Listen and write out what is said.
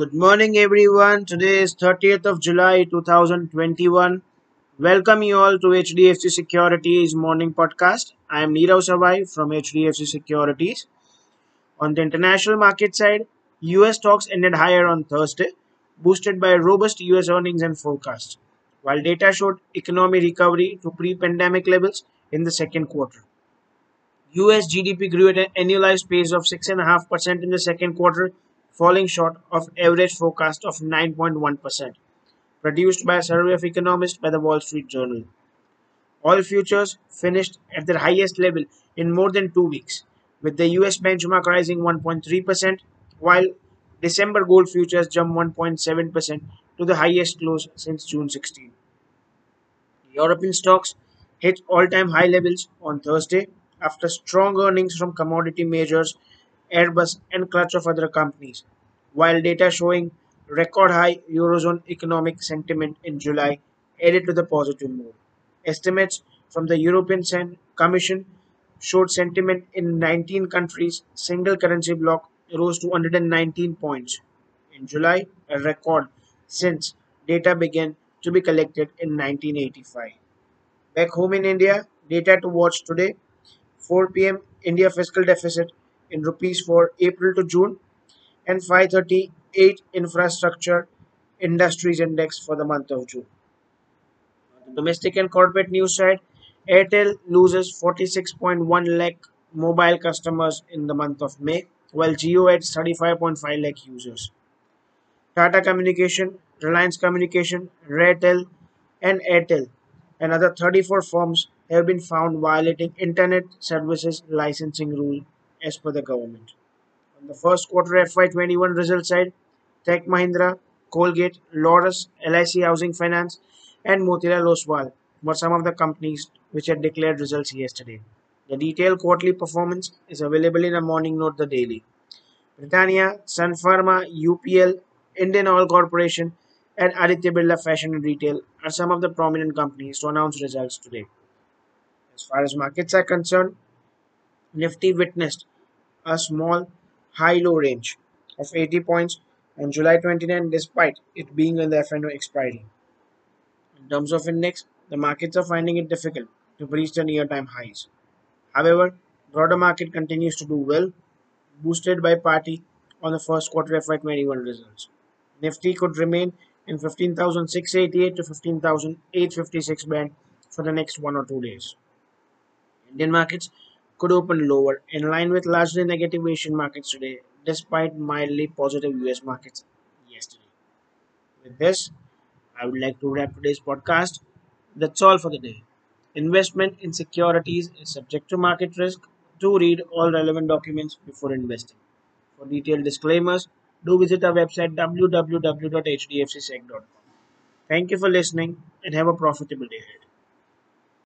Good morning everyone. Today is 30th of July 2021. Welcome you all to HDFC Securities morning podcast. I am Nirav Savai from HDFC Securities. On the international market side, US stocks ended higher on Thursday, boosted by robust US earnings and forecasts, while data showed economic recovery to pre-pandemic levels in the second quarter. US GDP grew at an annualized pace of 6.5% in the second quarter, falling short of average forecast of 9.1%, produced by a survey of economists by the Wall Street Journal. Oil futures finished at their highest level in more than 2 weeks, with the US benchmark rising 1.3%, while December gold futures jumped 1.7% to the highest close since June 16. European stocks hit all-time high levels on Thursday, after strong earnings from commodity majors Airbus and clutch of other companies, while data showing record high eurozone economic sentiment in July added to the positive mood. Estimates from the European Commission showed sentiment in 19 countries, single currency bloc rose to 119 points in July, a record since data began to be collected in 1985. Back home in India, data to watch today. 4 p.m. India fiscal deficit in rupees for April to June and 538 infrastructure industries index for the month of June. The domestic and corporate news side, Airtel loses 46.1 lakh mobile customers in the month of May, while Jio adds 35.5 lakh users. Tata Communication, Reliance Communication, Raytel and Airtel and other 34 firms have been found violating internet services licensing rule as per the government. On the first quarter FY21 result side, Tech Mahindra, Colgate, Lourdes, LIC Housing Finance and Motila Loswal were some of the companies which had declared results yesterday. The detailed quarterly performance is available in a morning note the daily. Britannia, Sun Pharma, UPL, Indian Oil Corporation and Aditya Birla Fashion and Retail are some of the prominent companies to announce results today. As far as markets are concerned, Nifty witnessed a small high-low range of 80 points on July 29 despite it being in the FNO expiry. In terms of index, the markets are finding it difficult to breach the near-time highs. However, broader market continues to do well, boosted by party on the first quarter FY21 results. Nifty could remain in 15,688 to 15,856 band for the next 1 or 2 days. Indian markets could open lower in line with largely negative Asian markets today despite mildly positive US markets yesterday. With this, I would like to wrap today's podcast. That's all for the day. Investment in securities is subject to market risk. Do read all relevant documents before investing. For detailed disclaimers, do visit our website www.hdfcsec.com. Thank you for listening and have a profitable day.